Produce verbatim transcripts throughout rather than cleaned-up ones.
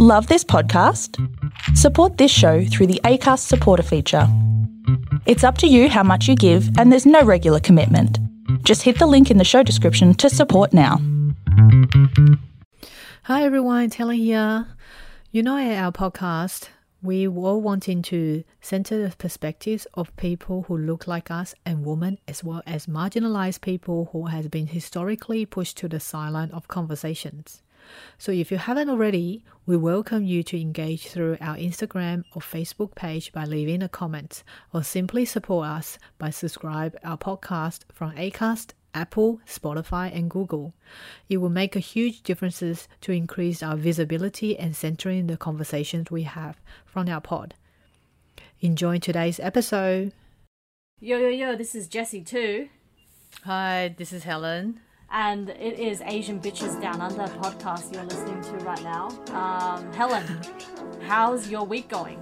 Love this podcast? Support this show through the Acast supporter feature. It's up to you how much you give and there's no regular commitment. Just hit the link in the show description to support now. Hi everyone, Taylor here. You know, at our podcast, we were wanting to center the perspectives of people who look like us and women, as well as marginalized people who have been historically pushed to the sideline of conversations. So if you haven't already, we welcome you to engage through our Instagram or Facebook page by leaving a comment, or simply support us by subscribe our podcast from Acast, Apple, Spotify and Google. It will make a huge difference to increase our visibility and centering the conversations we have from our pod. Enjoy today's episode. Yo, yo, yo, this is Jessie too. Hi, this is Helen. And it is Asian Bitches Down Under podcast you're listening to right now. Um, Helen, how's your week going?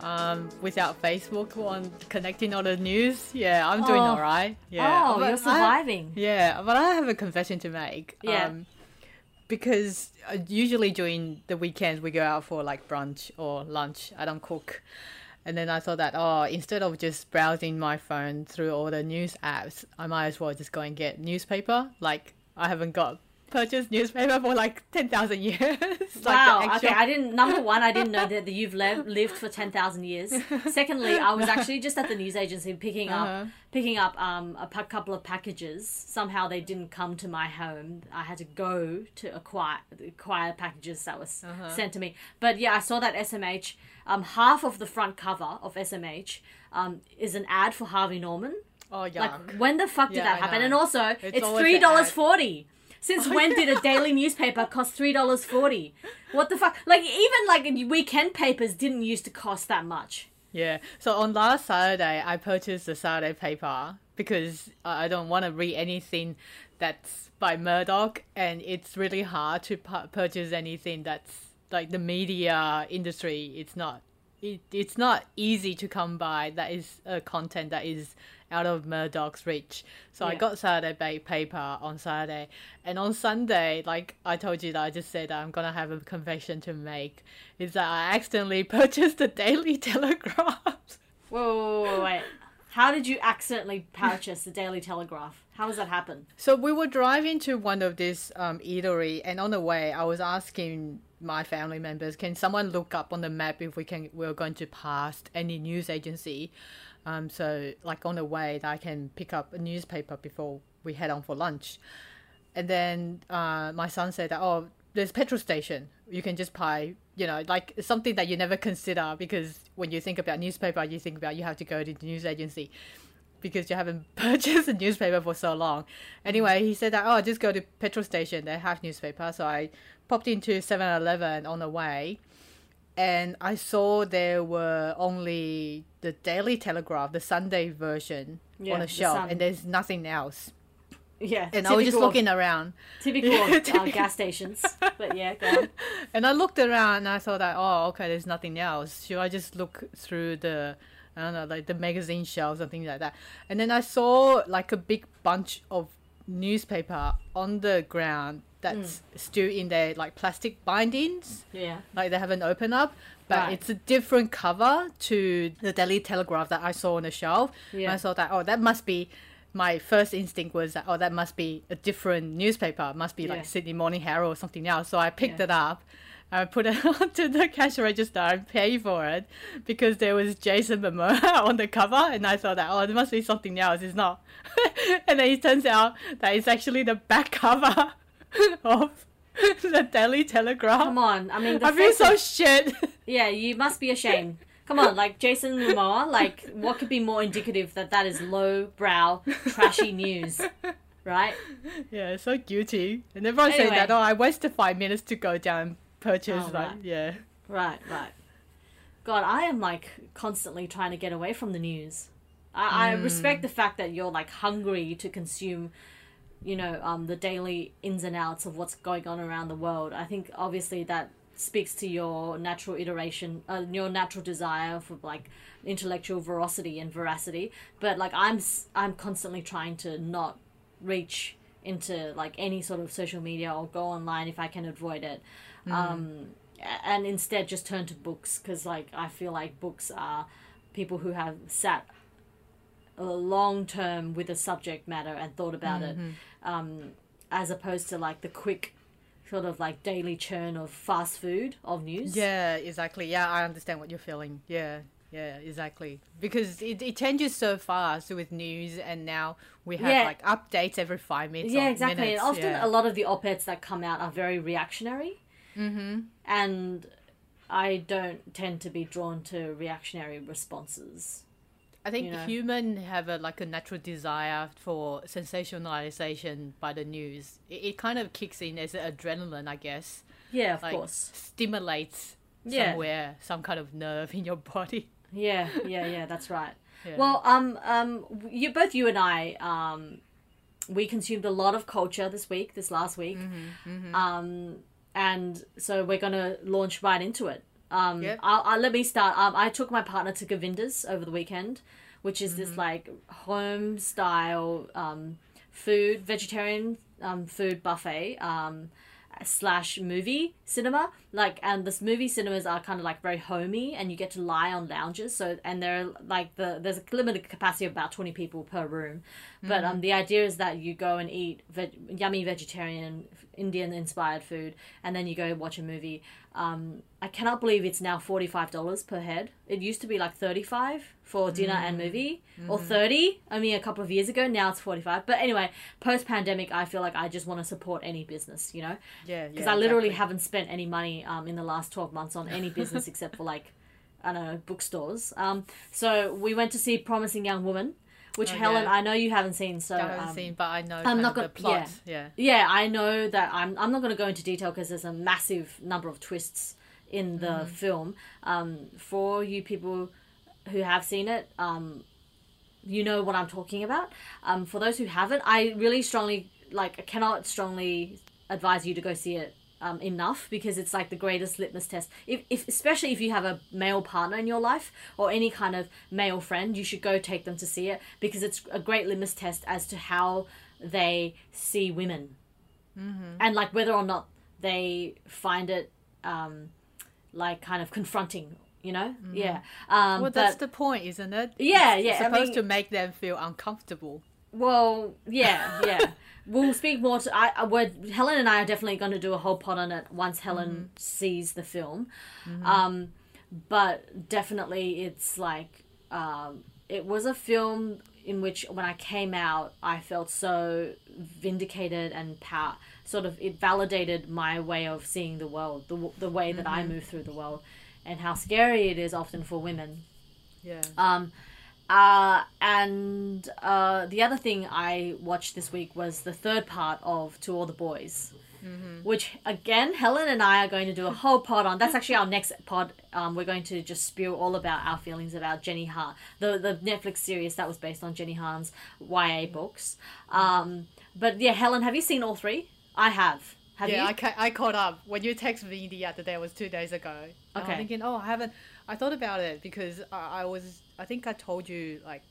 Um, without Facebook on connecting all the news, yeah, I'm oh. doing all right. Yeah. Oh, but you're surviving. I, yeah, but I have a confession to make. Yeah. Um, because usually during the weekends we go out for like brunch or lunch. I don't cook. And then I thought that, oh, instead of just browsing my phone through all the news apps, I might as well just go and get newspaper. Like, I haven't got purchased newspaper for like ten thousand years. Like wow, the actual... okay, I didn't, number one, I didn't know that you've le- lived for ten thousand years. Secondly, I was actually just at the news agency picking uh-huh. up picking up um a p- couple of packages. Somehow they didn't come to my home. I had to go to acquire, acquire packages that was uh-huh. sent to me. But yeah, I saw that S M H. Um, half of the front cover of S M H um, is an ad for Harvey Norman. Oh, yeah. Like, when the fuck did yeah, that happen? And also, it's, it's three dollars and forty cents. Since oh, when yeah. did a daily newspaper cost three dollars and forty cents? What the fuck? Like, even, like, weekend papers didn't used to cost that much. Yeah. So, on last Saturday, I purchased the Saturday paper because I don't want to read anything that's by Murdoch, and it's really hard to pu- purchase anything that's like the media industry. It's not it, it's not easy to come by that is uh, content that is out of Murdoch's reach. So yeah. I got Saturday ba- paper on Saturday, and on Sunday, like I told you that I just said I'm gonna have a confession to make, is that I accidentally purchased the Daily Telegraph. Whoa, whoa, whoa wait. How did you accidentally purchase the Daily Telegraph? How does that happen? So we were driving to one of these um, eatery, and on the way I was asking my family members, can someone look up on the map if we can we're going to pass any news agency, um so like on the way that I can pick up a newspaper before we head on for lunch. And then uh my son said that, oh, there's petrol station, you can just buy, you know, like something that you never consider, because when you think about newspaper you think about you have to go to the news agency because you haven't purchased a newspaper for so long. Anyway, he said that, oh, just go to petrol station, they have newspaper. So I popped into seven eleven on the way, and I saw there were only the Daily Telegraph, the Sunday version, yeah, on a shelf, the and there's nothing else. Yeah. And I was just of, looking around. Typical yeah, of uh, gas stations. But yeah, go on. And I looked around and I thought that, oh, okay, there's nothing else. Should I just look through the... I don't know, like the magazine shelves and things like that. And then I saw like a big bunch of newspaper on the ground that's mm. still in their like plastic bindings. Yeah. Like they haven't opened up. But right. it's a different cover to the Daily Telegraph that I saw on the shelf. Yeah. And I thought that, oh, that must be, my first instinct was that, oh, that must be a different newspaper. It must be like yeah. Sydney Morning Herald or something else. So I picked yeah. it up. I put it onto the cash register and pay for it because there was Jason Momoa on the cover, and I thought that, oh, there must be something else. It's not. And then it turns out that it's actually the back cover of the Daily Telegraph. Come on. I mean, the I feel so of... shit. Yeah, you must be ashamed. Come on, like Jason Momoa, like what could be more indicative that that is low-brow, trashy news? Right? Yeah, so guilty. And everyone anyway. said that, oh, I wasted five minutes to go down purchase oh, right. like yeah right right god I am like constantly trying to get away from the news. I, mm. I respect the fact that you're like hungry to consume, you know, um the daily ins and outs of what's going on around the world. I think obviously that speaks to your natural iteration, uh, your natural desire for like intellectual veracity and veracity, but like I'm I'm constantly trying to not reach into like any sort of social media or go online if I can avoid it. Mm. Um, and instead just turn to books, because like I feel like books are people who have sat long term with a subject matter and thought about mm-hmm. it, um, as opposed to like the quick sort of like daily churn of fast food of news. Yeah, exactly. Yeah, I understand what you're feeling. Yeah. Yeah, exactly. Because it, it changes so fast with news, and now we have yeah. like updates every five minutes. Yeah, exactly. Minutes. And often yeah. a lot of the op-eds that come out are very reactionary. Mm-hmm. And I don't tend to be drawn to reactionary responses. I think you know? humans have a, like a natural desire for sensationalization by the news. It, it kind of kicks in as adrenaline, I guess. Yeah, of like, course. Stimulates yeah. somewhere, some kind of nerve in your body. Yeah, yeah, yeah, that's right. Yeah. Well, um, um, you both you and I, um, we consumed a lot of culture this week, this last week, mm-hmm, mm-hmm. um, and so we're gonna launch right into it. Um, yep. I'll, I'll let me start. Um, I took my partner to Govinda's over the weekend, which is mm-hmm. this like home style um food, vegetarian um food buffet um. slash movie cinema, like, and this movie cinemas are kind of like very homey, and you get to lie on lounges. So, and they're like the there's a limited capacity of about twenty people per room, but mm. um the idea is that you go and eat veg- yummy vegetarian Indian inspired food, and then you go watch a movie. um I cannot believe it's now forty-five dollars per head. It used to be like thirty-five dollars for dinner mm. and movie, mm. or thirty dollars only a couple of years ago. Now it's forty-five dollars. But anyway, post-pandemic, I feel like I just want to support any business, you know? Yeah, yeah. Because I literally exactly. haven't spent any money um, in the last twelve months on any business except for like, I don't know, bookstores. Um, so we went to see Promising Young Woman, which oh, Helen, yeah. I know you haven't seen, so I haven't um, seen, but I know I'm not gonna, the plot. Yeah. yeah, yeah, I know that I'm. I'm not going to go into detail because there's a massive number of twists in the mm. film. Um, for you people who have seen it, um, you know what I'm talking about. Um, for those who haven't, I really strongly like cannot strongly advise you to go see it um, enough, because it's like the greatest litmus test. If, if especially if you have a male partner in your life or any kind of male friend, you should go take them to see it, because it's a great litmus test as to how they see women, mm-hmm. and like whether or not they find it. Um, like kind of confronting, you know? Mm-hmm. Yeah. Um, well, that's but, the point, isn't it? Yeah, it's yeah. supposed I mean, to make them feel uncomfortable. Well, yeah, yeah. We'll speak more to... I, we're, Helen and I are definitely going to do a whole pod on it once Helen mm-hmm. sees the film. Mm-hmm. Um, but definitely it's like... Um, it was a film in which when I came out, I felt so vindicated and power... sort of it validated my way of seeing the world, the the way that mm-hmm. I move through the world, and how scary it is often for women. Yeah. Um, uh, and uh, the other thing I watched this week was the third part of To All the Boys, mm-hmm. which, again, Helen and I are going to do a whole pod on. That's actually our next pod. Um, we're going to just spew all about our feelings about Jenny Han, the, the Netflix series that was based on Jenny Han's Y A books. Um, but, yeah, Helen, have you seen all three? I have. Have yeah, you? Yeah, I, ca- I caught up. When you texted me the other day, it was two days ago. Okay. And I'm thinking, oh, I haven't... I thought about it because I, I was... I think I told you, like,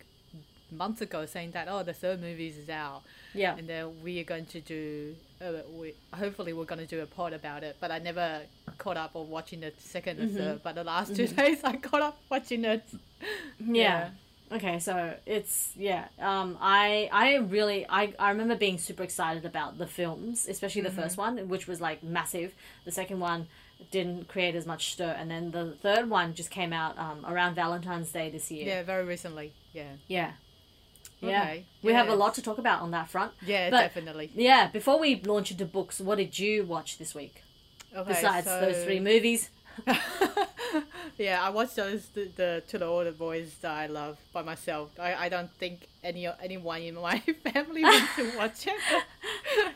months ago saying that, oh, the third movie is out. Yeah. And then we are going to do... Uh, we, hopefully, we're going to do a pod about it. But I never caught up on watching the second mm-hmm. or third. But the last mm-hmm. two days, I caught up watching it. yeah. yeah. Okay, so it's... Yeah. Um, I, I really... I, I remember being super excited about the films, especially the mm-hmm. first one, which was, like, massive. The second one didn't create as much stir. And then the third one just came out um, around Valentine's Day this year. Yeah, very recently. Yeah. Yeah. Yeah, okay. we yeah, have a lot to talk about on that front. Yeah, but, definitely. Yeah, before we launch into books, what did you watch this week? Okay, besides so... those three movies. yeah, I watched those the, the To All the Boys that I love by myself. I, I don't think any anyone in my family wants to watch it.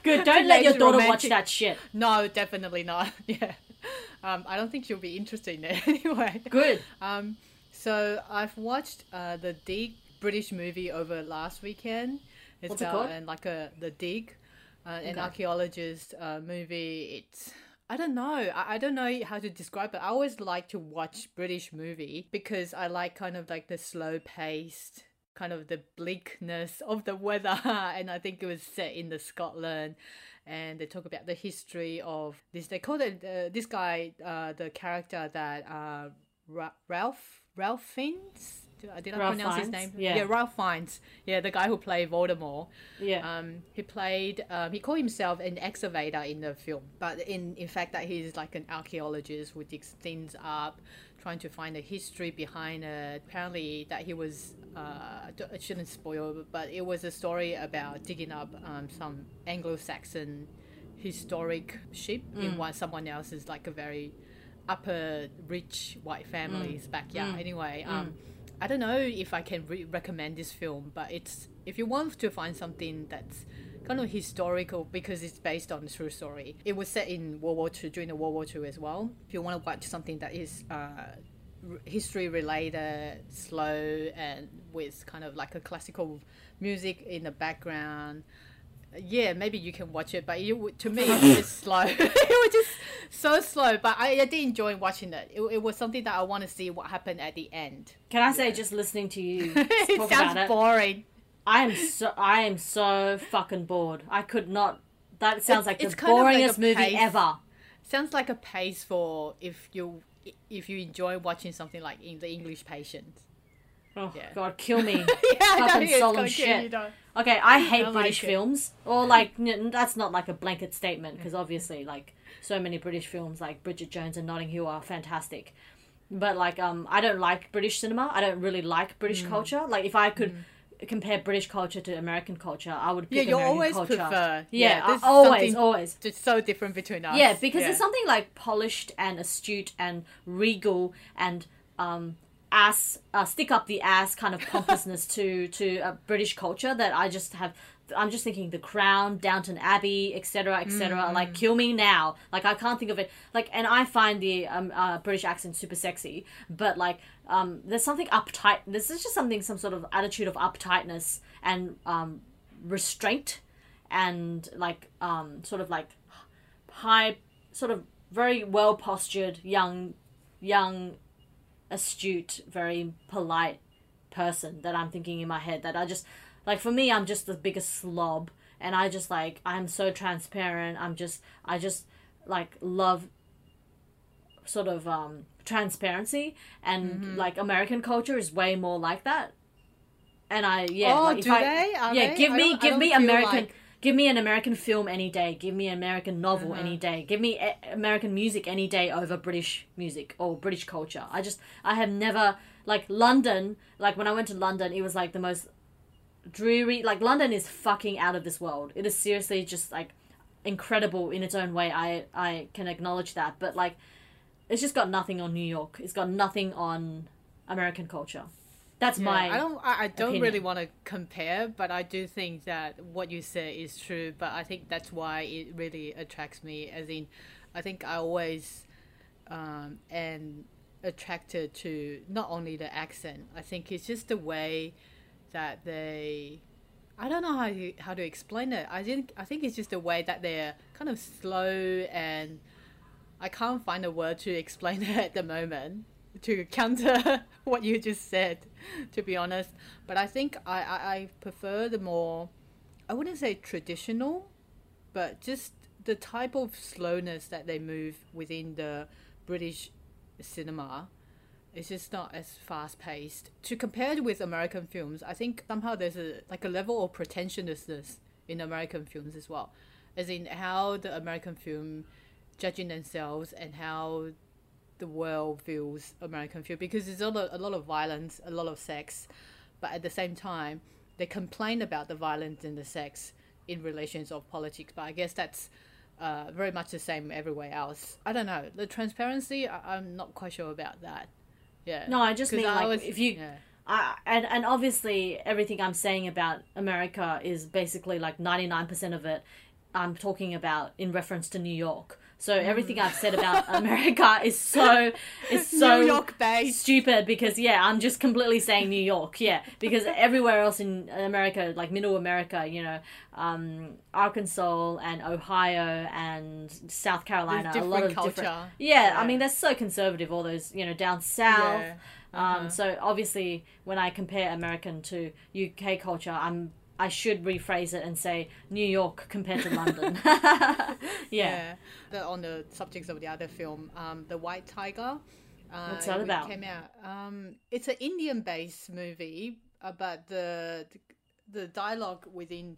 Good, don't let your daughter romantic. watch that shit. No, definitely not. Yeah, um, I don't think she'll be interested in it anyway. Good. Um, so I've watched uh The Dig. British movie over last weekend. It's What's about it called? And like a The Dig, uh, an okay. archaeologist uh, movie. It's I don't know. I, I don't know how to describe it. I always like to watch British movie because I like kind of like the slow paced, kind of the bleakness of the weather. And I think it was set in the Scotland, and they talk about the history of this. They called it, uh, this guy, uh, the character that uh, Ra- Ralph Ralph Fiennes. Did I Ralph pronounce Fiennes? His name? Yeah. yeah, Ralph Fiennes. Yeah, the guy who played Voldemort. Yeah. Um, he played. Um, he called himself an excavator in the film, but in in fact that he's like an archaeologist who digs things up, trying to find the history behind it. Apparently, that he was. Uh, I shouldn't spoil, but it was a story about digging up um, some Anglo-Saxon historic ship mm. in one someone else's like a very upper rich white family's mm. backyard. Mm. Anyway. Mm. Um, I don't know if I can re- recommend this film, but it's if you want to find something that's kind of historical because it's based on a true story. It was set in World War Two, during the World War Two as well. If you want to watch something that is uh, r- history related, slow, and with kind of like a classical music in the background, yeah, maybe you can watch it. But it, to me, it was just slow. It was just so slow. But I, I did enjoy watching it. it. It was something that I want to see what happened at the end. Can I say, yeah. just listening to you talk it sounds about it, boring. I am so I am so fucking bored. I could not. That sounds like it's, the it's boringest like movie pace, ever. Sounds like a pace for if you if you enjoy watching something like in The English Patient. Oh, yeah. God, kill me. yeah, fucking no, solemn shit. Okay, I hate I British like films. Or, like, n- that's not, like, a blanket statement, because obviously, like, so many British films, like Bridget Jones and Notting Hill are fantastic. But, like, um, I don't like British cinema. I don't really like British mm. culture. Like, if I could mm. compare British culture to American culture, I would pick yeah, American always culture. Prefer, yeah, yeah I, always, always. It's so different between us. Yeah, because yeah. there's something, like, polished and astute and regal and, um... ass uh, stick up the ass kind of pompousness to to uh, British culture that I just have. I'm just thinking The Crown, Downton Abbey, etc, etc. mm. Like, kill me now. Like, I can't think of it. Like, and I find the um, uh, British accent super sexy, but like um there's something uptight. This is just something, some sort of attitude of uptightness and um restraint and like um sort of like high, sort of very well postured young young astute, very polite person that I'm thinking in my head, that I just, like, for me, I'm just the biggest slob, and I just, like, I'm so transparent. I'm just, I just, like, love sort of um, transparency, and, mm-hmm. like, American culture is way more like that, and I, yeah. Oh, like, do if I, they? Are yeah, they? give me, give me American... Like... Give me an American film any day. Give me an American novel uh-huh. any day. Give me a- American music any day over British music or British culture. I just, I have never, like, London, like, when I went to London, it was, like, the most dreary, like, London is fucking out of this world. It is seriously just, like, incredible in its own way. I, I can acknowledge that. But, like, it's just got nothing on New York. It's got nothing on American culture. That's yeah, my I don't I don't opinion. really want to compare, but I do think that what you say is true. But I think that's why it really attracts me. As in, I think I always um, am attracted to not only the accent. I think it's just the way that they... I don't know how to, how to explain it. I think, I think it's just the way that they're kind of slow, and I can't find a word to explain it at the moment to counter what you just said, to be honest. But I think I, I, I prefer the more, I wouldn't say traditional, but just the type of slowness that they move within the British cinema. It's just not as fast-paced. To compare it with American films, I think somehow there's a like a level of pretentiousness in American films as well, as in how the American film judging themselves and how the world feels American feel, because there's a lot, a lot of violence, a lot of sex, but at the same time they complain about the violence and the sex in relations of politics. But I guess that's uh, very much the same everywhere else. I don't know, the transparency, I, I'm not quite sure about that. Yeah. No, I just mean I like was, if you yeah. I, and and obviously everything I'm saying about America is basically like ninety-nine percent of it I'm talking about in reference to New York. So everything I've said about America is so is so New York based. Stupid because, yeah, I'm just completely saying New York, yeah. Because everywhere else in America, like middle America, you know, um, Arkansas and Ohio and South Carolina, a lot of culture. different... Yeah, yeah, I mean, that's so conservative, all those, you know, down south. Yeah. Uh-huh. Um, so obviously when I compare American to U K culture, I'm... I should rephrase it and say New York compared to London. yeah. yeah. The, on the subjects of the other film, um, The White Tiger. Uh, What's that about? Came out. Um, it's an Indian-based movie, uh, but the, the the dialogue within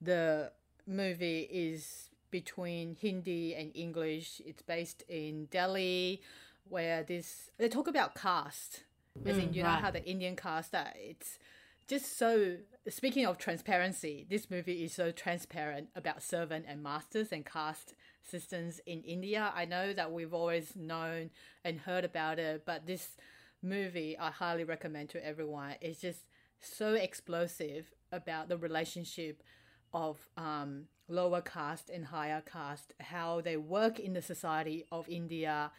the movie is between Hindi and English. It's based in Delhi, where this they talk about caste, as mm, in you right. know how the Indian caste that it's. Just so, speaking of transparency, this movie is so transparent about servant and masters and caste systems in India. I know that we've always known and heard about it, but this movie I highly recommend to everyone. It's just so explosive about the relationship of um, lower caste and higher caste, how they work in the society of India,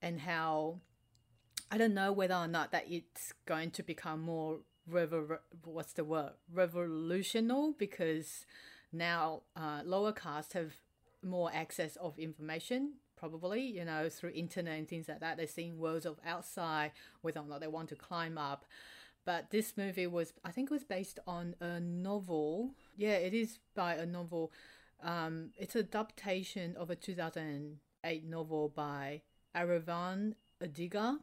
and how, I don't know whether or not that it's going to become more Revo- what's the word? Revolutional, because now uh, lower caste have more access of information, probably, you know, through internet and things like that. They're seeing worlds of outside, whether or not they want to climb up. But this movie was, I think it was based on a novel. Yeah, it is by a novel. Um, it's an adaptation of a two thousand eight novel by Aravind Adiga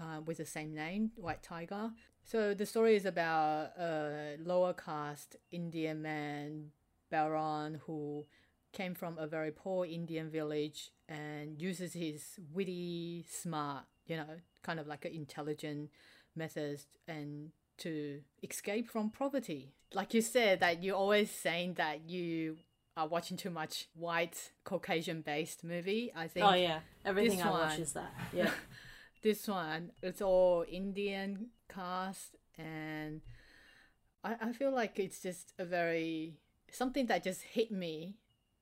uh, with the same name, White Tiger. So the story is about a lower caste Indian man, Baron, who came from a very poor Indian village and uses his witty, smart, you know, kind of like an intelligent methods and to escape from poverty. Like you said, that you're always saying that you are watching too much white Caucasian-based movie. I think. Oh yeah, everything I watch is that. Yeah. This one, it's all Indian cast, and I, I feel like it's just a very, something that just hit me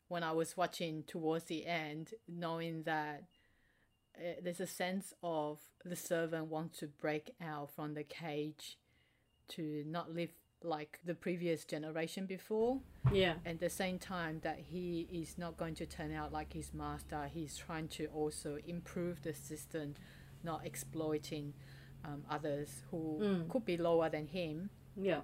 when I was watching towards the end, knowing that uh, there's a sense of the servant wants to break out from the cage to not live like the previous generation before. Yeah. And at the same time that he is not going to turn out like his master, he's trying to also improve the system, not exploiting um, others who mm. could be lower than him. Yeah.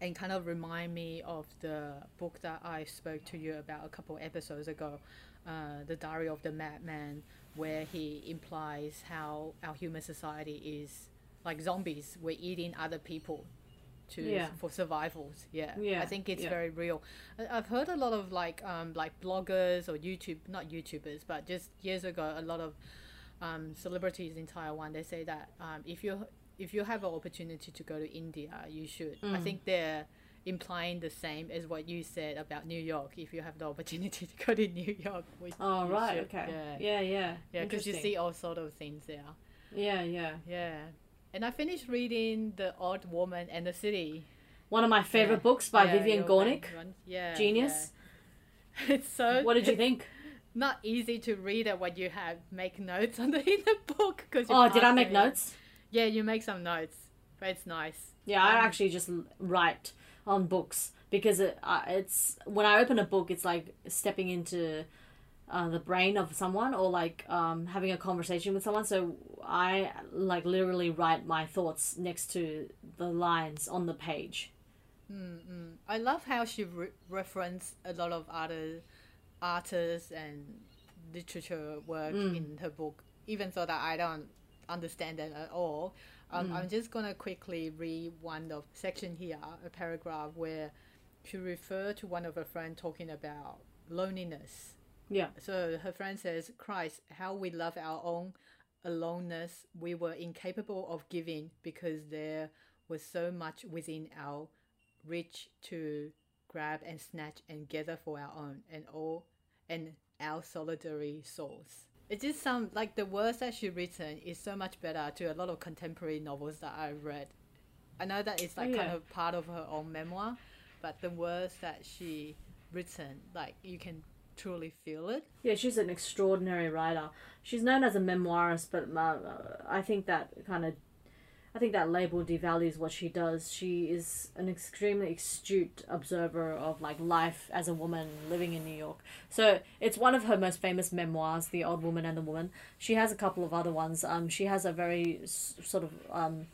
And kind of remind me of the book that I spoke to you about a couple of episodes ago, uh, The Diary of the Madman, where he implies how our human society is like zombies. We're eating other people to yeah. for survivals. Yeah. yeah. I think it's yeah. very real. I've heard a lot of like um, like bloggers or YouTube, not YouTubers, but just years ago, a lot of Um, celebrities in Taiwan, they say that um, if you if you have an opportunity to go to India, you should. Mm. I think they're implying the same as what you said about New York. If you have the opportunity to go to New York, which oh you right, should. okay, yeah, yeah, yeah, yeah, because you see all sort of things there. Yeah, yeah, yeah. And I finished reading The Odd Woman and the City, one of my favorite yeah. books by yeah, Vivian Gornick. Yeah, genius. Yeah. It's so. What did you think? Not easy to read it when you have make notes on the in the book. Cause oh, did I make it. notes? Yeah, you make some notes, but it's nice. Yeah, um, I actually just write on books because it, uh, it's when I open a book, it's like stepping into uh, the brain of someone or like um, having a conversation with someone. So I like literally write my thoughts next to the lines on the page. Mm-hmm. I love how she re- referenced a lot of other artists and literature work mm. in her book, even though that I don't understand it at all. Um, mm. I'm just going to quickly read one of section here, a paragraph where she referred to one of her friends talking about loneliness. Yeah. So her friend says, Christ, how we love our own aloneness. We were incapable of giving because there was so much within our reach to grab and snatch and gather for our own and all and our solitary souls. It just sounds like the words that she written is so much better to a lot of contemporary novels that I read. I know that it's like oh, yeah. kind of part of her own memoir, but the words that she written, like you can truly feel it. Yeah, she's an extraordinary writer. She's known as a memoirist, but I think that kind of I think that label devalues what she does. She is an extremely astute observer of like life as a woman living in New York. So it's one of her most famous memoirs, The Odd Woman and the Woman. She has a couple of other ones. Um, she has a very s- sort of um,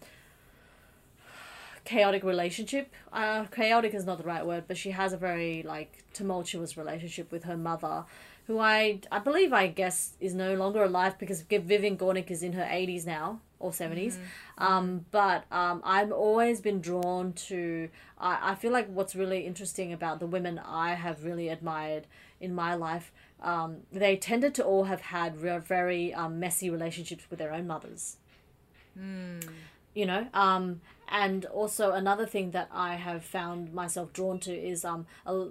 chaotic relationship. Uh, chaotic is not the right word, but she has a very like tumultuous relationship with her mother, who I I believe I guess is no longer alive because Vivian Gornick is in her eighties now or seventies. Mm-hmm. Um, but um, I've always been drawn to. I, I feel like what's really interesting about the women I have really admired in my life, um, they tended to all have had re- very um, messy relationships with their own mothers. Mm. You know, um, and also another thing that I have found myself drawn to is um,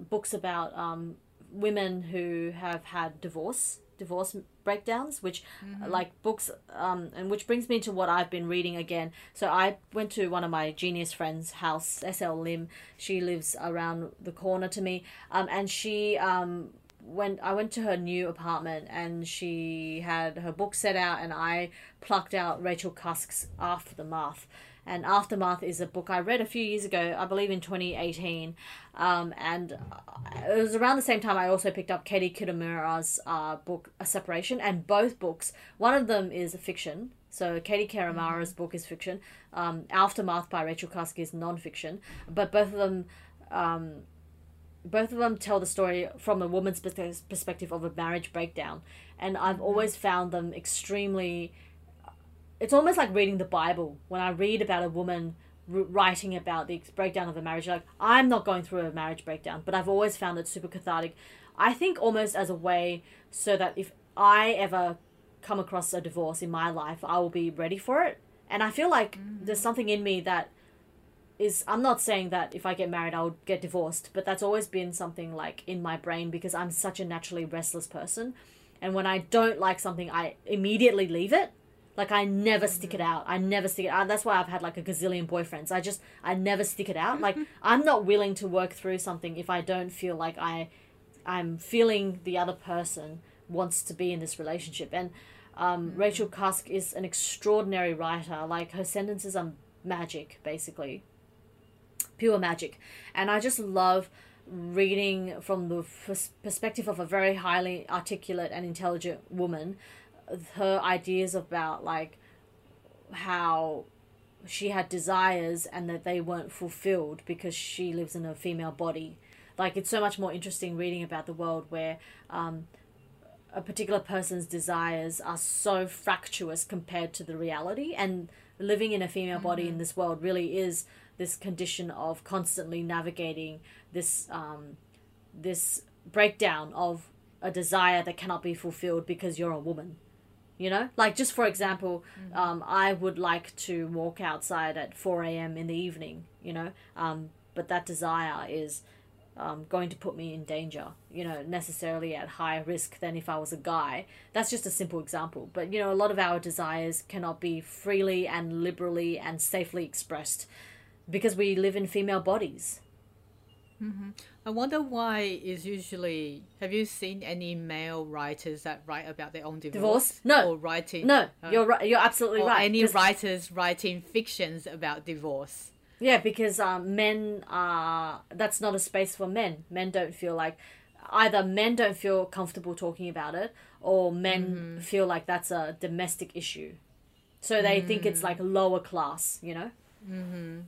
books about um, women who have had divorce, divorce breakdowns, which mm-hmm. like books, um, and which brings me to what I've been reading again. So I went to one of my genius friends' house, S L Lim. She lives around the corner to me, um, and she um, went. I went to her new apartment, and she had her book set out, and I plucked out Rachel Cusk's Aftermath. And Aftermath is a book I read a few years ago, I believe in twenty eighteen. Um, and it was around the same time I also picked up Katie Kitamura's uh, book, A Separation. And both books, one of them is fiction. So Katie Kitamura's mm-hmm. book is fiction. Um, Aftermath by Rachel Cusk is non-fiction. But both of them... Um, Both of them tell the story from a woman's perspective of a marriage breakdown. And I've always found them extremely... It's almost like reading the Bible. When I read about a woman writing about the breakdown of a marriage, like, I'm not going through a marriage breakdown, but I've always found it super cathartic. I think almost as a way so that if I ever come across a divorce in my life, I will be ready for it. And I feel like mm-hmm. there's something in me that... is I'm not saying that if I get married I'll get divorced, but that's always been something like in my brain because I'm such a naturally restless person, and when I don't like something I immediately leave it. Like I never stick it out. I never stick it out. That's why I've had like a gazillion boyfriends. I just I never stick it out. Like I'm not willing to work through something if I don't feel like I I'm feeling the other person wants to be in this relationship. And um, Rachel Cusk is an extraordinary writer. Like her sentences are magic, basically. Pure magic. And I just love reading from the f- perspective of a very highly articulate and intelligent woman, her ideas about like how she had desires and that they weren't fulfilled because she lives in a female body. Like it's so much more interesting reading about the world where um, a particular person's desires are so fractious compared to the reality, and living in a female body mm-hmm. in this world really is this condition of constantly navigating this um, this breakdown of a desire that cannot be fulfilled because you're a woman, you know? Like, just for example, mm-hmm. um, I would like to walk outside at four a.m. in the evening, you know? Um, but that desire is um, going to put me in danger, you know, necessarily at higher risk than if I was a guy. That's just a simple example. But, you know, a lot of our desires cannot be freely and liberally and safely expressed because we live in female bodies. Mm-hmm. I wonder why is usually... Have you seen any male writers that write about their own divorce? Divorce? No. Or writing... No, uh, you're right. You're absolutely or right. Or any Just... writers writing fictions about divorce. Yeah, because um, men are... That's not a space for men. Men don't feel like... Either men don't feel comfortable talking about it, or men mm. feel like that's a domestic issue. So they mm. think it's like lower class, you know? Mm-hmm.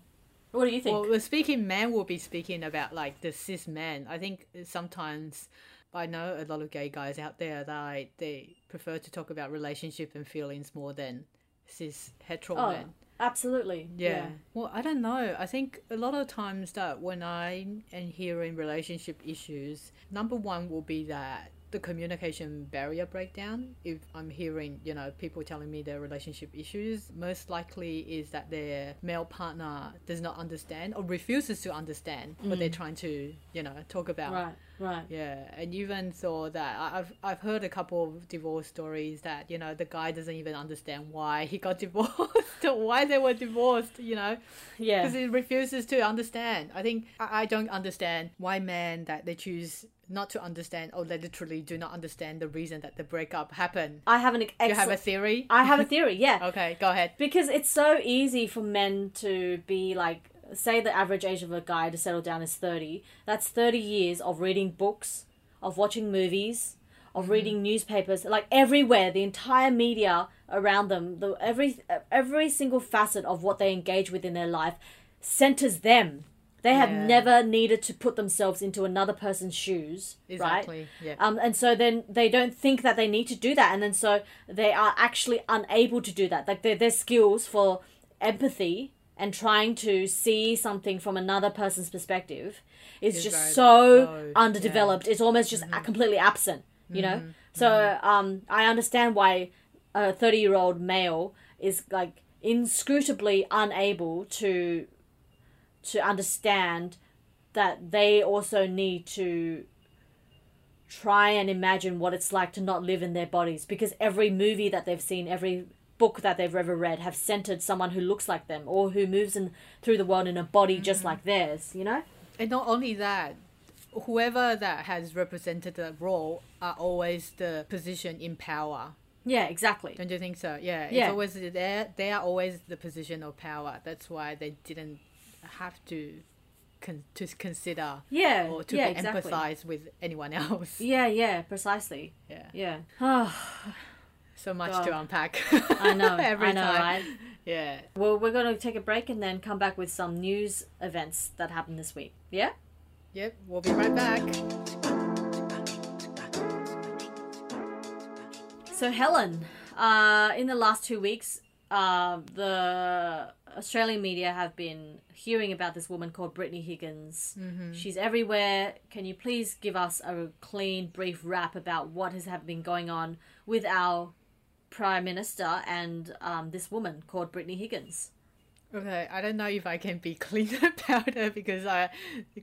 What do you think? Well, speaking men will be speaking about like the cis men. I think sometimes I know a lot of gay guys out there that I, they prefer to talk about relationship and feelings more than cis hetero oh, men. Absolutely. Yeah. yeah. Well, I don't know. I think a lot of times that when I am hearing relationship issues, number one will be that the communication barrier breakdown. If I'm hearing, you know, people telling me their relationship issues, most likely is that their male partner does not understand or refuses to understand mm. what they're trying to, you know, talk about. Right, right. Yeah, and even so that I've I've heard a couple of divorce stories that, you know, the guy doesn't even understand why he got divorced or why they were divorced, you know. Yeah. Because he refuses to understand. I think I, I don't understand why men that they choose not to understand, or they literally do not understand the reason that the breakup happened. I have an ex- Do you have a theory? I have a theory, yeah. Okay, go ahead. Because it's so easy for men to be like, say the average age of a guy to settle down is thirty. That's thirty years of reading books, of watching movies, of mm-hmm. reading newspapers, like everywhere, the entire media around them, the every every single facet of what they engage with in their life centers them. They have yeah. never needed to put themselves into another person's shoes, exactly. right? Yeah. Um, and so then they don't think that they need to do that, and then so they are actually unable to do that. Like their their skills for empathy and trying to see something from another person's perspective is it's just so low. underdeveloped. Yeah. It's almost just mm-hmm. completely absent, you mm-hmm. know. So mm-hmm. um, I understand why a thirty-year-old male is like inscrutably unable to. to understand that they also need to try and imagine what it's like to not live in their bodies, because every movie that they've seen, every book that they've ever read have centered someone who looks like them or who moves in through the world in a body mm-hmm. just like theirs, you know? And not only that, whoever that has represented the role are always the position in power. Yeah, exactly. Don't you think so? Yeah. yeah. It's always they're, they are always the position of power. That's why they didn't have to con- to consider yeah, or to yeah, exactly. empathize with anyone else. Yeah, yeah, precisely. Yeah. Yeah. Oh, so much God. to unpack. I know. Every I know, time. Right? Yeah. Well, we're going to take a break and then come back with some news events that happened this week. Yeah? Yep. We'll be right back. So, Helen, uh, in the last two weeks, Uh, the Australian media have been hearing about this woman called Brittany Higgins. Mm-hmm. She's everywhere. Can you please give us a clean, brief wrap about what has have been going on with our Prime Minister and um, this woman called Brittany Higgins? Okay, I don't know if I can be clean about her because I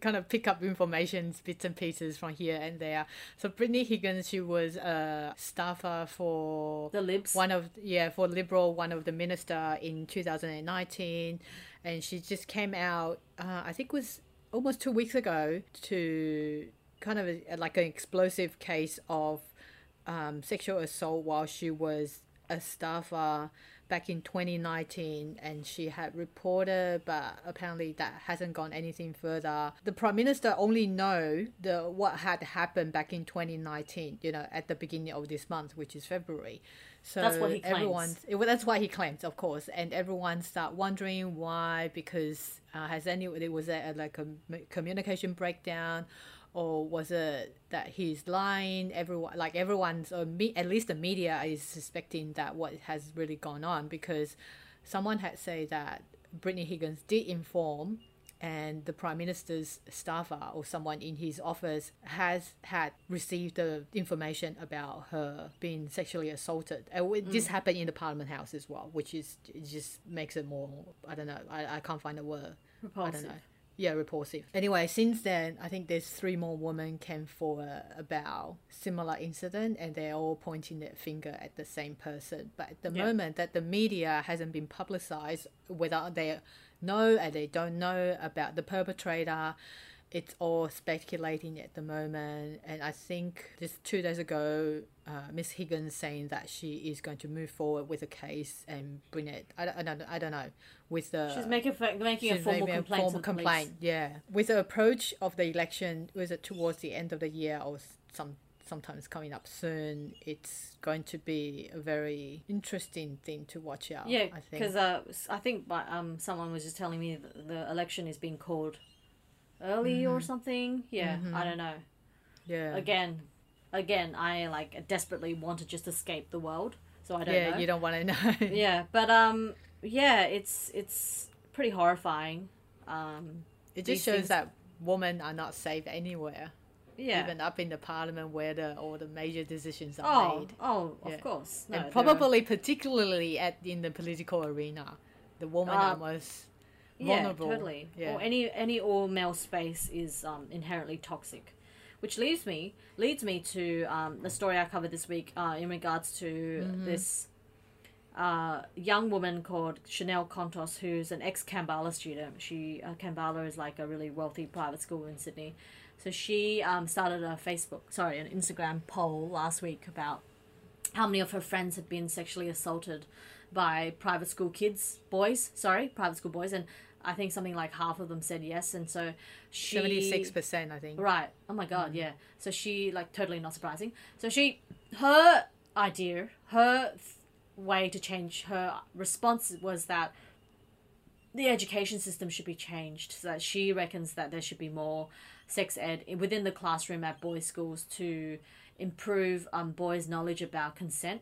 kind of pick up information, bits and pieces from here and there. So Brittany Higgins, she was a staffer for the Libs, one of yeah for Liberal, one of the minister in two thousand nineteen, and she just came out. Uh, I think it was almost two weeks ago to kind of a, like an explosive case of um, sexual assault while she was a staffer back in twenty nineteen, and she had reported, but apparently that hasn't gone anything further. The Prime Minister only know the what had happened back in twenty nineteen, you know, at the beginning of this month, which is February. So that's what he claims. It, well, that's why he claims, of course, and everyone start wondering why, because uh, has any it was a, like a communication breakdown, or was it that he's lying? Everyone, like everyone's, or me, at least the media is suspecting that what has really gone on, because someone had said that Brittany Higgins did inform, and the Prime Minister's staffer or someone in his office has had received the information about her being sexually assaulted. And this mm. happened in the Parliament House as well, which is it just makes it more, I don't know, I, I can't find a word. Repulsive. I don't know. Yeah, repulsive. Anyway, since then, I think there's three more women came forward about similar incident, and they're all pointing their finger at the same person. But at the yeah. moment that the media hasn't been publicized, whether they know and they don't know about the perpetrator, it's all speculating at the moment. And I think just two days ago, uh, Miss Higgins saying that she is going to move forward with a case and bring it. I don't, I don't, I don't know. With the she's making making she's a formal making complaint. A formal complaint. Yeah, with the approach of the election, was it towards the end of the year or some sometimes coming up soon? It's going to be a very interesting thing to watch out. Yeah, because I think, uh, I think by, um someone was just telling me that the election is being called early mm-hmm. or something. Yeah, mm-hmm. I don't know. Yeah. Again, again, I like desperately want to just escape the world, so I don't yeah, know. Yeah, you don't want to know. yeah, but um, yeah, it's it's pretty horrifying. Um, it just shows things... that women are not safe anywhere. Yeah. Even up in the parliament where the all the major decisions are oh, made. Oh, yeah. of course. No, and probably are... particularly at in the political arena, the women um, are most. Vulnerable. Yeah, totally. Yeah. Or any any all male space is um, inherently toxic, which leaves me leads me to um, the story I covered this week uh, in regards to mm-hmm. this uh, young woman called Chanel Contos, who's an ex Kambala student. She uh, Kambala is like a really wealthy private school in Sydney, so she um, started a Facebook, sorry, an Instagram poll last week about how many of her friends had been sexually assaulted by private school kids, boys, sorry, private school boys, and I think something like half of them said yes, and so she... seventy-six percent, I think. Right. Oh, my God, mm-hmm. yeah. So she, like, totally not surprising. So she, her idea, her th- way to change her response was that the education system should be changed. So she reckons that there should be more sex ed within the classroom at boys' schools to improve um, boys' knowledge about consent.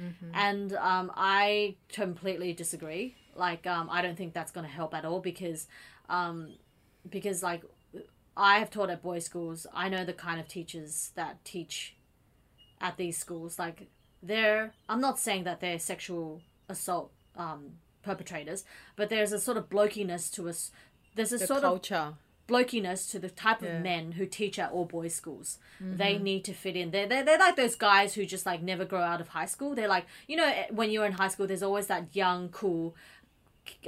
Mm-hmm. And um, I completely disagree. Like, um, I don't think that's going to help at all because, um, because like, I have taught at boys' schools. I know the kind of teachers that teach at these schools. Like, they're, I'm not saying that they're sexual assault um perpetrators, but there's a sort of blokiness to us. There's a the sort culture. of blokiness to the type yeah. of men who teach at all boys' schools. Mm-hmm. They need to fit in. They're, they're, they're like those guys who just like never grow out of high school. They're like, you know, when you're in high school, there's always that young, cool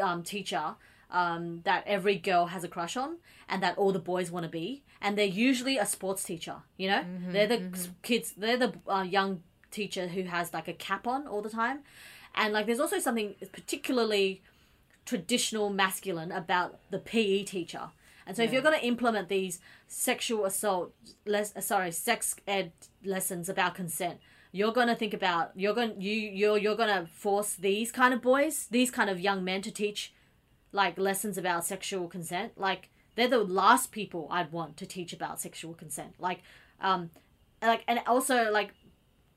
um, teacher um, that every girl has a crush on and that all the boys want to be. And they're usually a sports teacher, you know? Mm-hmm, they're the mm-hmm. kids, they're the uh, young teacher who has like a cap on all the time. And, like, there's also something particularly traditional masculine about the P E teacher. And so yeah. if you're going to implement these sexual assault, les- sorry, sex ed lessons about consent, you're going to think about, you're going you you're you're going to force these kind of boys, these kind of young men to teach, like, lessons about sexual consent. Like, they're the last people I'd want to teach about sexual consent. Like, um, like and also, like,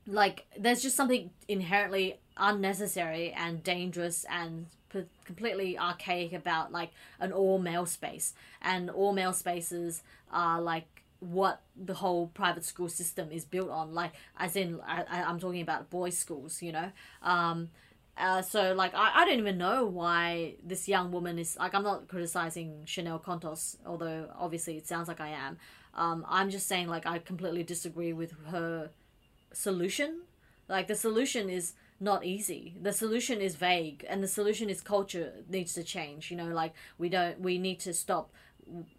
like there's just something inherently unnecessary and dangerous and p- completely archaic about like an all-male space, and all-male spaces are like what the whole private school system is built on, like as in I, I'm talking about boys' schools, you know. Um uh, so like I, I don't even know why this young woman is like, I'm not criticizing Chanel Contos, although obviously it sounds like I am. um I'm just saying, like, I completely disagree with her solution. Like, the solution is not easy. The solution is vague, and the solution is culture needs to change. You know, like we don't, we need to stop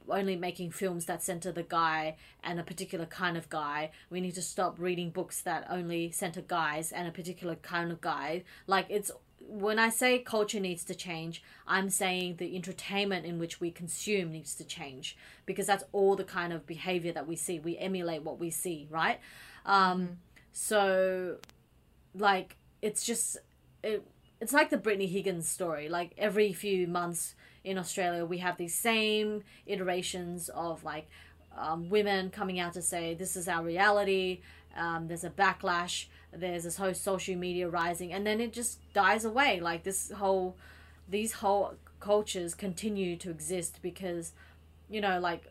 only making films that center the guy and a particular kind of guy. We need to stop reading books that only center guys and a particular kind of guy. Like, it's, when I say culture needs to change, I'm saying the entertainment in which we consume needs to change, because that's all the kind of behavior that we see. We emulate what we see, right? Um, so, like, it's just, it, it's like the Brittany Higgins story. Like, every few months in Australia, we have these same iterations of, like, um, women coming out to say, this is our reality, um, there's a backlash, there's this whole social media rising, and then it just dies away. Like, this whole, these whole cultures continue to exist because, you know, like,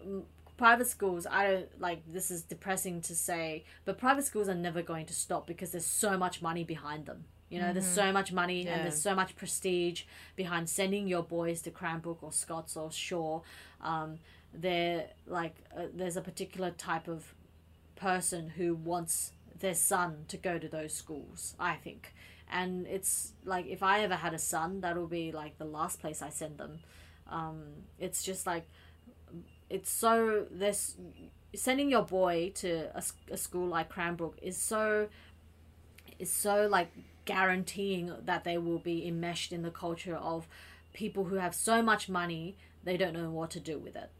private schools, I don't, like, this is depressing to say, but private schools are never going to stop because there's so much money behind them. You know, mm-hmm. there's so much money yeah. and there's so much prestige behind sending your boys to Cranbrook or Scots or Shaw. Um, they're, like, uh, there's a particular type of person who wants their son to go to those schools, I think. And it's, like, if I ever had a son, that'll be, like, the last place I send them. Um, it's just, like, it's so, this sending your boy to a, a school like Cranbrook is so is so like guaranteeing that they will be enmeshed in the culture of people who have so much money they don't know what to do with it.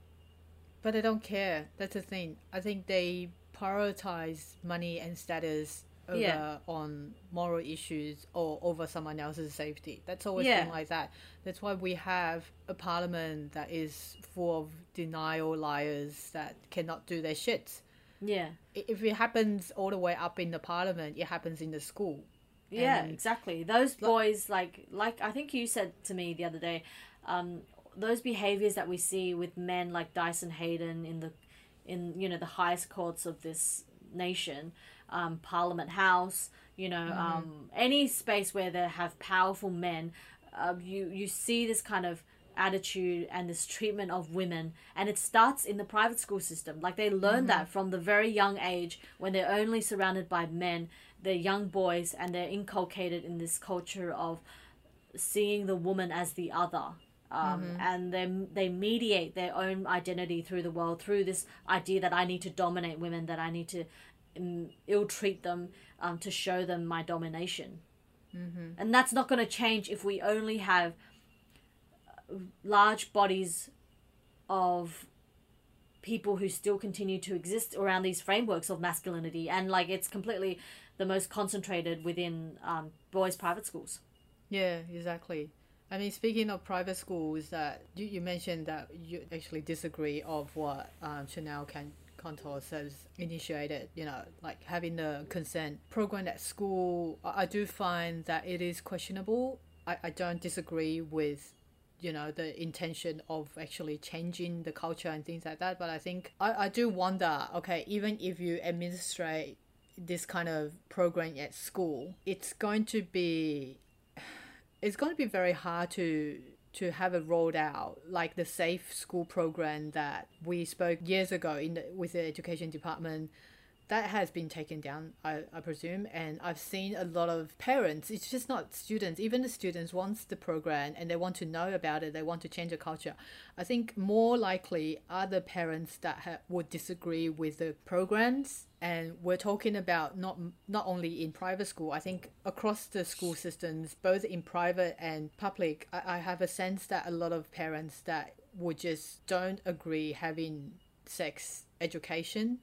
But they don't care. That's the thing. I think they prioritize money and status over yeah. on moral issues or over someone else's safety. That's always yeah. been like that. That's why we have a parliament that is full of denial liars that cannot do their shit. Yeah. If it happens all the way up in the parliament, it happens in the school. Yeah, and exactly. Those boys, like, like I think you said to me the other day, um, those behaviors that we see with men like Dyson Hayden in the, in you know the highest courts of this nation. Um, Parliament House, you know, mm-hmm. um, any space where they have powerful men, uh, you you see this kind of attitude and this treatment of women, and it starts in the private school system. Like, they learn mm-hmm. that from the very young age when they're only surrounded by men, they're young boys, and they're inculcated in this culture of seeing the woman as the other. Um, mm-hmm. And then they mediate their own identity through the world through this idea that I need to dominate women, that I need to ill-treat them um, to show them my domination. Mm-hmm. And that's not going to change if we only have large bodies of people who still continue to exist around these frameworks of masculinity. And, like, it's completely the most concentrated within um, boys' private schools. Yeah, exactly. I mean, speaking of private schools, that you, you mentioned that you actually disagree of what um, Chanel can. Contos has initiated, you know, like having the consent program at school. I do find that it is questionable. I, I don't disagree with, you know, the intention of actually changing the culture and things like that. But I think I, I do wonder, okay, even if you administrate this kind of program at school, it's going to be, it's going to be very hard to to have it rolled out, like the Safe School program that we spoke years ago in the, with the education department, that has been taken down, I, I presume. And I've seen a lot of parents, it's just not students, even the students wants the program and they want to know about it, they want to change the culture. I think more likely are the parents that ha- would disagree with the programs. And we're talking about not not only in private school, I think across the school systems, both in private and public, I, I have a sense that a lot of parents that would just don't agree having sex education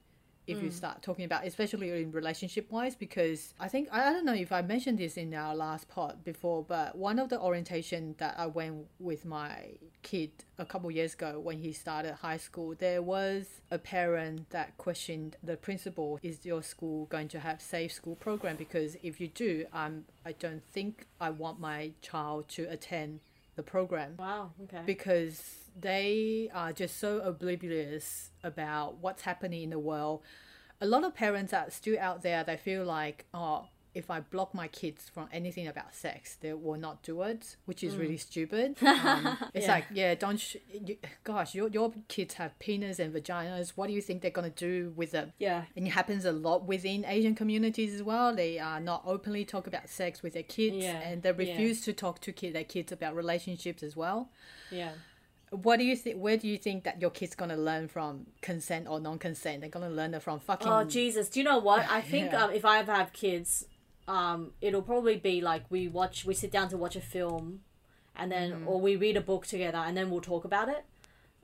if mm. you start talking about, especially in relationship-wise, because I think, I don't know if I mentioned this in our last pod before, but one of the orientation that I went with my kid a couple years ago when he started high school, there was a parent that questioned the principal, is your school going to have Safe School program? Because if you do, I'm, I don't think I want my child to attend the program. Wow, okay. Because they are just so oblivious about what's happening in the world. A lot of parents are still out there, they feel like, oh, if I block my kids from anything about sex, they will not do it, which is mm. really stupid. Um, it's yeah. like, yeah, don't, sh- you, gosh, your your kids have penis and vaginas. What do you think they're going to do with them? Yeah. And it happens a lot within Asian communities as well. They are not openly talk about sex with their kids yeah. and they refuse yeah. to talk to kid, their kids about relationships as well. Yeah. What do you think? Where do you think that your kid's gonna learn from consent or non-consent? They're gonna learn it from fucking. Oh Jesus! Do you know what? I think yeah. um, if I ever have kids, um, it'll probably be like we watch, we sit down to watch a film, and then mm-hmm. or we read a book together, and then we'll talk about it.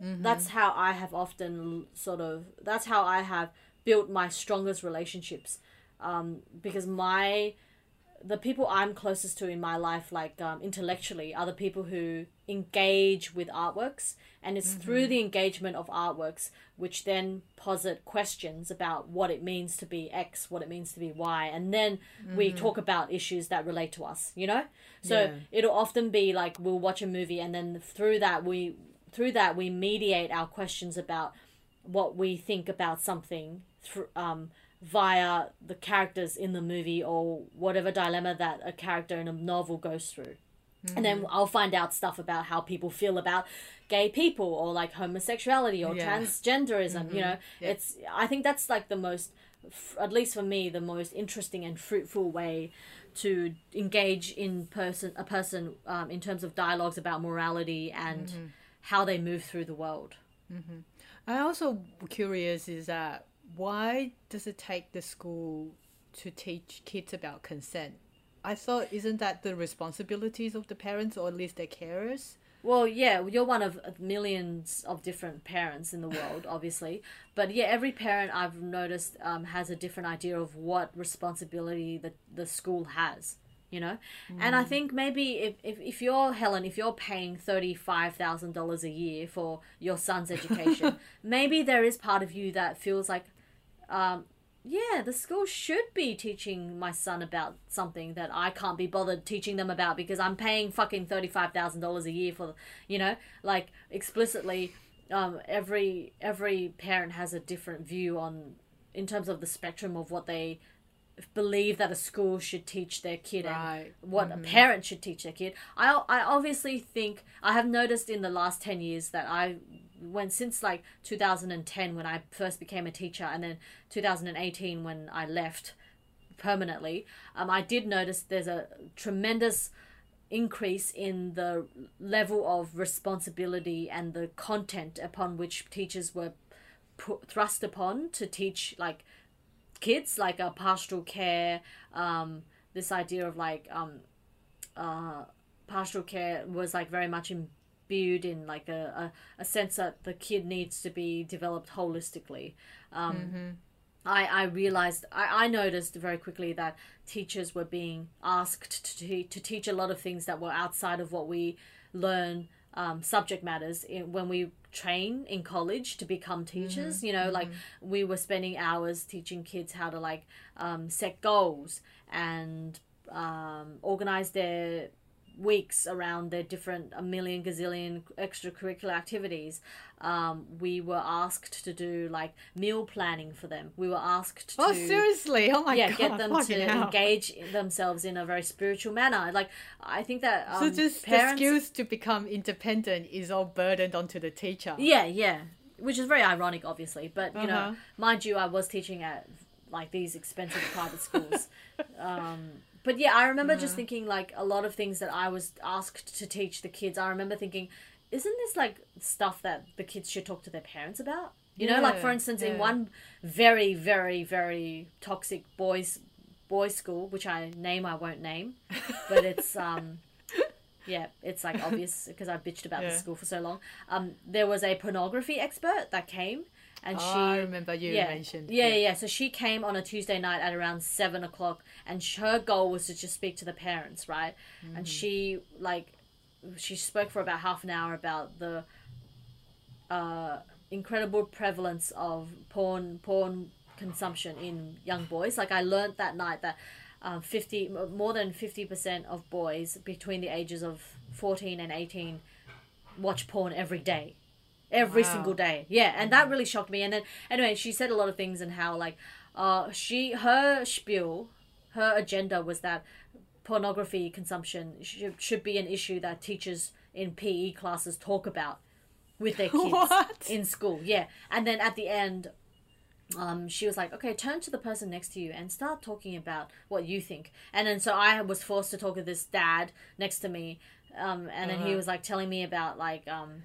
Mm-hmm. That's how I have often sort of. That's how I have built my strongest relationships, um, because my. The people I'm closest to in my life, like um, intellectually, are the people who engage with artworks. And it's mm-hmm. through the engagement of artworks, which then posit questions about what it means to be X, what it means to be Y. And then mm-hmm. we talk about issues that relate to us, you know? So yeah. it'll often be like we'll watch a movie and then through that we through that we mediate our questions about what we think about something through um via the characters in the movie or whatever dilemma that a character in a novel goes through. Mm-hmm. And then I'll find out stuff about how people feel about gay people or like homosexuality or yeah. transgenderism, mm-hmm. you know. Yeah. It's I think that's like the most, at least for me, the most interesting and fruitful way to engage in person a person um, in terms of dialogues about morality and mm-hmm. how they move through the world. Mm-hmm. I also curious is that why does it take the school to teach kids about consent? I thought, isn't that the responsibilities of the parents or at least their carers? Well, yeah, you're one of millions of different parents in the world, obviously. But yeah, every parent I've noticed um, has a different idea of what responsibility the, the school has, you know? Mm. And I think maybe if, if, if you're, Helen, if you're paying thirty-five thousand dollars a year for your son's education, maybe there is part of you that feels like, Um, yeah, the school should be teaching my son about something that I can't be bothered teaching them about because I'm paying fucking thirty-five thousand dollars a year for, you know, like explicitly um, every every parent has a different view on in terms of the spectrum of what they believe that a school should teach their kid right. and what mm-hmm. a parent should teach their kid. I, I obviously think, I have noticed in the last ten years that I when since like two thousand ten when I first became a teacher and then two thousand eighteen when I left permanently, um, I did notice there's a tremendous increase in the level of responsibility and the content upon which teachers were put, thrust upon to teach like kids, like a pastoral care, um, this idea of like um, uh, pastoral care was like very much in viewed in like a, a, a sense that the kid needs to be developed holistically. Um, mm-hmm. I, I realized, I, I noticed very quickly that teachers were being asked to, te to teach a lot of things that were outside of what we learn, um, subject matters, in, when we train in college to become teachers. Mm-hmm. You know, mm-hmm. like we were spending hours teaching kids how to like um, set goals and um, organize their weeks around their different a million gazillion extracurricular activities. Um we were asked to do like meal planning for them. We were asked to oh seriously oh my yeah, god get them to hell. engage themselves in a very spiritual manner. Like I think that um, so just parents, the skills to become independent is all burdened onto the teacher, yeah yeah which is very ironic obviously, but you uh-huh. know, mind you, I was teaching at like these expensive private schools. um But yeah, I remember yeah. just thinking like a lot of things that I was asked to teach the kids. I remember thinking, isn't this like stuff that the kids should talk to their parents about? You yeah. know, like for instance, yeah. in one very, very, very toxic boys boys school, which I name I won't name, but it's um, yeah, it's like obvious because I bitched about yeah. the school for so long. Um, there was a pornography expert that came. And oh, she, I remember you yeah, mentioned. Yeah, yeah, yeah. So she came on a Tuesday night at around seven o'clock, and her goal was to just speak to the parents, right? Mm-hmm. And she, like, she spoke for about half an hour about the uh, incredible prevalence of porn, porn consumption in young boys. Like, I learned that night that um, fifty, more than fifty percent of boys between the ages of fourteen and eighteen watch porn every day. Every wow. single day. Yeah, and that really shocked me. And then, anyway, she said a lot of things and how, like, uh, she, her spiel, her agenda was that pornography consumption should, should be an issue that teachers in P E classes talk about with their kids what? in school. Yeah. And then at the end, um, she was like, okay, turn to the person next to you and start talking about what you think. And then so I was forced to talk to this dad next to me. Um, and uh-huh. then he was, like, telling me about, like... Um,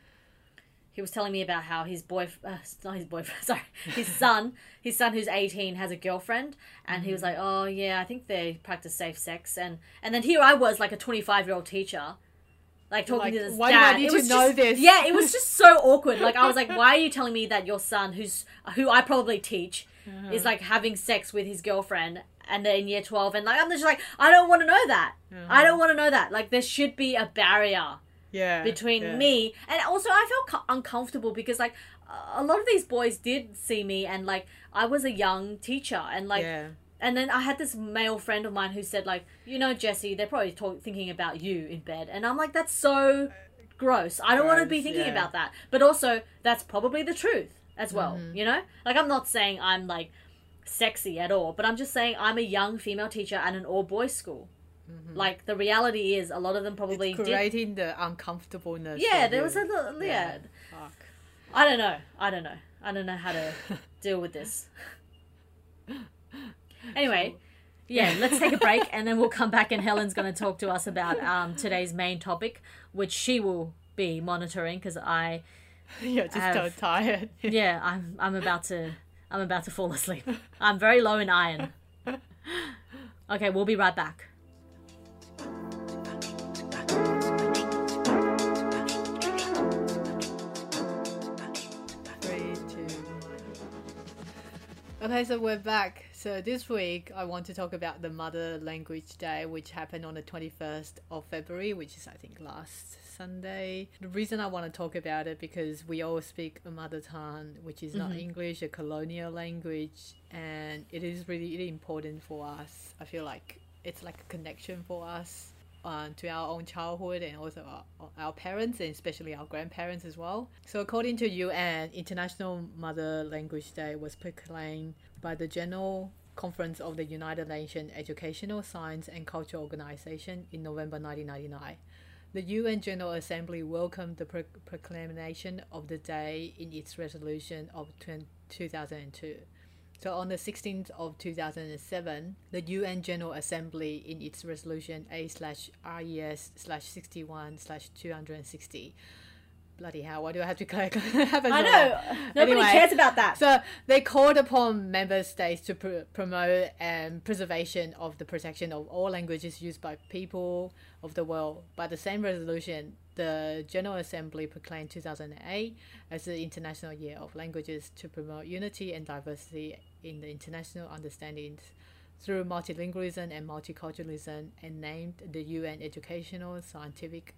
He was telling me about how his boyfriend, uh, not his boyfriend, sorry, his son, his son who's eighteen has a girlfriend, and mm-hmm. he was like, oh yeah, I think they practice safe sex, and and then here I was like a twenty-five year old teacher, like talking like, to this why dad. Why did you know just, this? Yeah, it was just so awkward. Like I was like, why are you telling me that your son, who's who I probably teach, mm-hmm. is like having sex with his girlfriend? And they're in year twelve, and like I'm just like, I don't want to know that. Mm-hmm. I don't want to know that. Like there should be a barrier. Yeah, between yeah. me and also I felt uncomfortable because like a lot of these boys did see me and like I was a young teacher and like yeah. and then I had this male friend of mine who said like, you know, Jesse, they're probably talk thinking about you in bed, and I'm like, that's so gross. I don't gross, want to be thinking yeah. about that, but also that's probably the truth as well. Mm-hmm. You know, like I'm not saying I'm like sexy at all, but I'm just saying I'm a young female teacher at an all boys school. Mm-hmm. Like the reality is a lot of them probably it's creating did... the uncomfortableness. Yeah, there you. was a little, yeah. yeah. Fuck. I don't know. I don't know. I don't know how to deal with this. Anyway, so... yeah, let's take a break and then we'll come back and Helen's going to talk to us about um, today's main topic, which she will be monitoring because I You're just have... so tired. yeah, I'm I'm about to I'm about to fall asleep. I'm very low in iron. Okay, we'll be right back. Okay, so we're back. So this week I want to talk about the Mother Language Day, which happened on the twenty-first of February, which is I think last Sunday. The reason I want to talk about it because we all speak a mother tongue, which is not mm-hmm. English, a colonial language, and it is really, really important for us. I feel like it's like a connection for us uh, to our own childhood and also our, our parents and especially our grandparents as well. So according to U N, International Mother Language Day was proclaimed by the General Conference of the United Nations Educational, Science and Cultural Organization in November nineteen ninety-nine. The U N General Assembly welcomed the pro proclamation of the day in its resolution of two thousand two. So on the sixteenth of two thousand seven, the U N General Assembly in its resolution A slash R E S slash sixty-one slash two hundred sixty. Bloody hell, why do I have to click? have I know, well? nobody anyway, cares about that. So they called upon member states to pr promote and preservation of the protection of all languages used by people of the world. By the same resolution, the General Assembly proclaimed two thousand eight as the International Year of Languages to promote unity and diversity in the international understandings through multilingualism and multiculturalism, and named the U N Educational, Scientific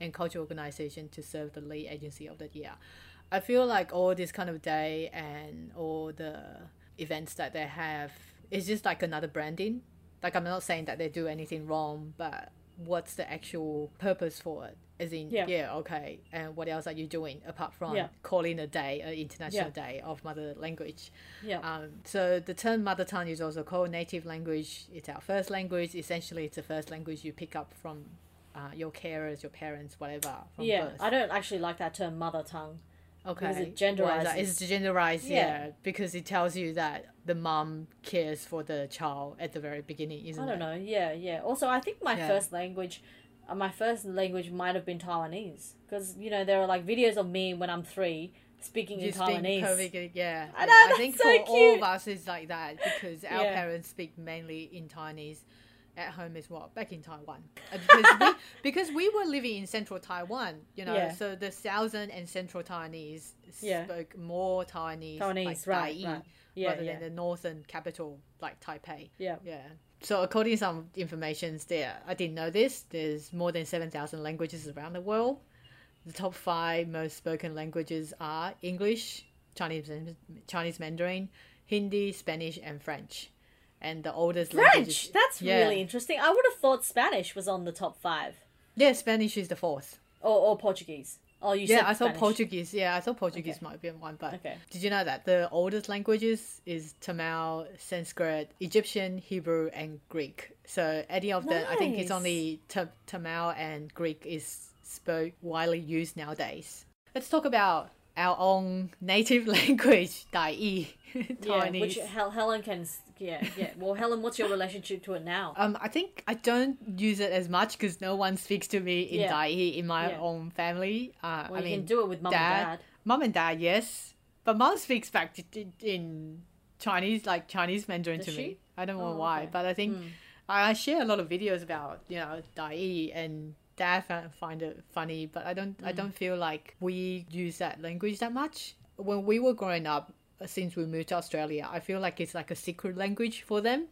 and Cultural Organization to serve the lead agency of the year. I feel like all this kind of day and all the events that they have, it's just like another branding. Like, I'm not saying that they do anything wrong, but what's the actual purpose for it? As in, yeah, yeah okay, and what else are you doing apart from yeah. calling a day, an international yeah. day of mother language? Yeah. Um, so the term mother tongue is also called native language. It's our first language. Essentially, it's the first language you pick up from uh, your carers, your parents, whatever. From yeah, birth. I don't actually like that term mother tongue. Okay. Because it genderizes. It's genderized, yeah. yeah. Because it tells you that the mom cares for the child at the very beginning, isn't it? I don't it? know. Yeah, yeah. Also, I think my yeah. first language... my first language might have been Taiwanese, because, you know, there are like videos of me when I'm three speaking you in speak Taiwanese. Perfect, yeah. I know, I that's think so for cute. all of us it's like that, because our yeah. parents speak mainly in Chinese at home as well, back in Taiwan. Because we, because we were living in central Taiwan, you know, yeah. so the southern and central Taiwanese yeah. spoke more Taiwanese, Taiwanese like right, Taigi, right. Yeah, rather yeah. than the northern capital like Taipei. Yeah. Yeah. So according to some information there, I didn't know this, there's more than seven thousand languages around the world. The top five most spoken languages are English, Chinese Chinese Mandarin, Hindi, Spanish, and French. And the oldest French! Languages, That's yeah. really interesting. I would have thought Spanish was on the top five. Yeah, Spanish is the fourth. Or, or Portuguese. Oh, you yeah, said I Spanish. thought Portuguese. Yeah, I thought Portuguese okay. might be one, but okay. did you know that the oldest languages is Tamil, Sanskrit, Egyptian, Hebrew, and Greek? So any of nice. them, I think it's only t- Tamil and Greek is spoke widely used nowadays. Let's talk about our own native language, Taigi, Chinese. Yeah, which Hel- Helen can. Yeah, yeah. Well, Helen, what's your relationship to it now? Um, I think I don't use it as much because no one speaks to me in yeah. Taigi in my yeah. own family. Uh, well, I you mean, can do it with mum dad, and dad. Mum and dad, yes, but mum speaks back to, in Chinese, like Chinese Mandarin Does to she? me. I don't know oh, why, okay. but I think mm. I share a lot of videos about, you know, Taigi, and dad find it funny, but I don't mm. I don't feel like we use that language that much. When we were growing up, since we moved to Australia, I feel like it's like a secret language for them.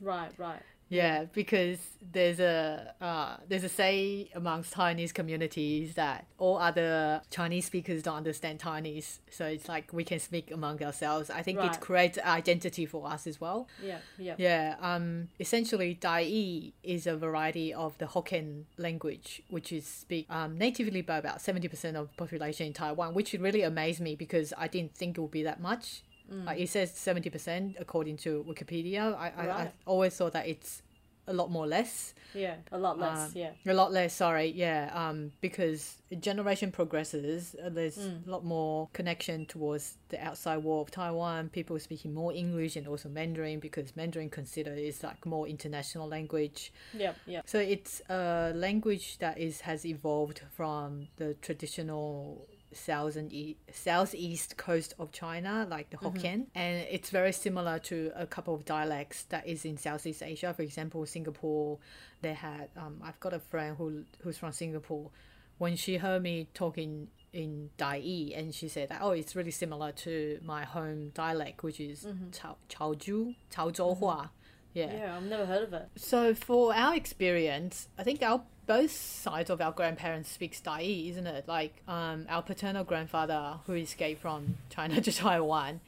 Right, right. Yeah, yeah. Because there's a uh, there's a say amongst Chinese communities that all other Chinese speakers don't understand Chinese, so it's like we can speak among ourselves. I think right. it creates identity for us as well. Yeah, yeah. Yeah. Um. Essentially, Taigi is a variety of the Hokkien language, which is speak um, natively by about seventy percent of the population in Taiwan, which really amazed me because I didn't think it would be that much. Mm. Like it says seventy percent according to Wikipedia. I, right. I, I always thought that it's a lot more less. Yeah, a lot less, um, yeah. A lot less, sorry, yeah. Um, because generation progresses, uh, there's mm. a lot more connection towards the outside world of Taiwan, people speaking more English and also Mandarin, because Mandarin considered is like more international language. Yeah, yeah. So it's a language that is has evolved from the traditional South and e- southeast coast of China, like the Hokkien, mm-hmm. and it's very similar to a couple of dialects that is in Southeast Asia. For example, Singapore, they had um, I've got a friend who who's from Singapore. When she heard me talking in Taigi, and she said that, oh, it's really similar to my home dialect, which is Cao Chaozhou, Chaozhou Hua. Yeah, yeah, I've never heard of it. So for our experience, I think our both sides of our grandparents speaks Taigi, isn't it? Like um, our paternal grandfather, who escaped from China to Taiwan,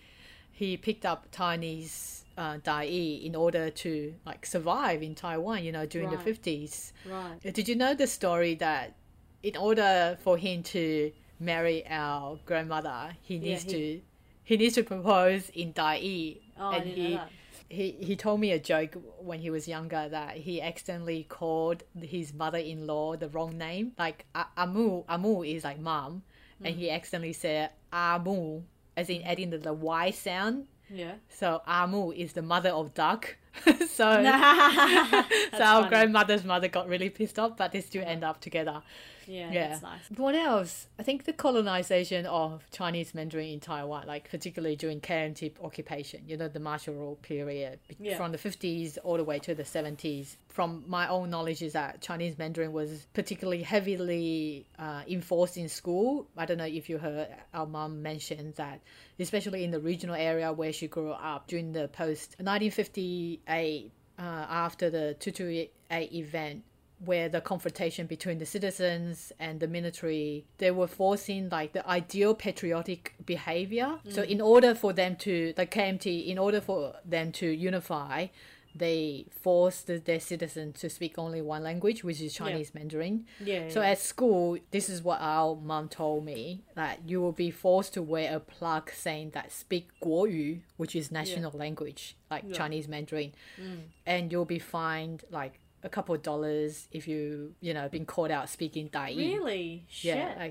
he picked up Chinese uh, Taigi in order to like survive in Taiwan, you know, during right. the fifties. Right. Did you know the story that in order for him to marry our grandmother, he needs yeah, he... to he needs to propose in Taigi, oh, and I didn't he. know that. He he told me a joke when he was younger that he accidentally called his mother-in-law the wrong name. Like, Amu, Amu is like mom, mm. and he accidentally said Amu, as in adding the, the Y sound. Yeah. So Amu is the mother of duck, so so our funny. grandmother's mother got really pissed off, but they still end up together. Yeah, yeah, that's nice. What else? I think the colonization of Chinese Mandarin in Taiwan, like particularly during K M T occupation, you know, the martial rule period, yeah, from the fifties all the way to the seventies. From my own knowledge is that Chinese Mandarin was particularly heavily uh, enforced in school. I don't know if you heard our mum mention that, especially in the regional area where she grew up during the post nineteen fifty-eight, uh, after the two two eight event, where the confrontation between the citizens and the military, they were forcing like the ideal patriotic behavior. Mm. So in order for them to, the K M T, in order for them to unify, they forced their citizens to speak only one language, which is Chinese, yeah, Mandarin. Yeah. So yeah, at school, this is what our mum told me, that you will be forced to wear a plaque saying that speak Guoyu, which is national, yeah, language, like, yeah, Chinese Mandarin. Mm. And you'll be fined like a couple of dollars if you, you know, been caught out speaking Taigi. Really? Shit. Yeah,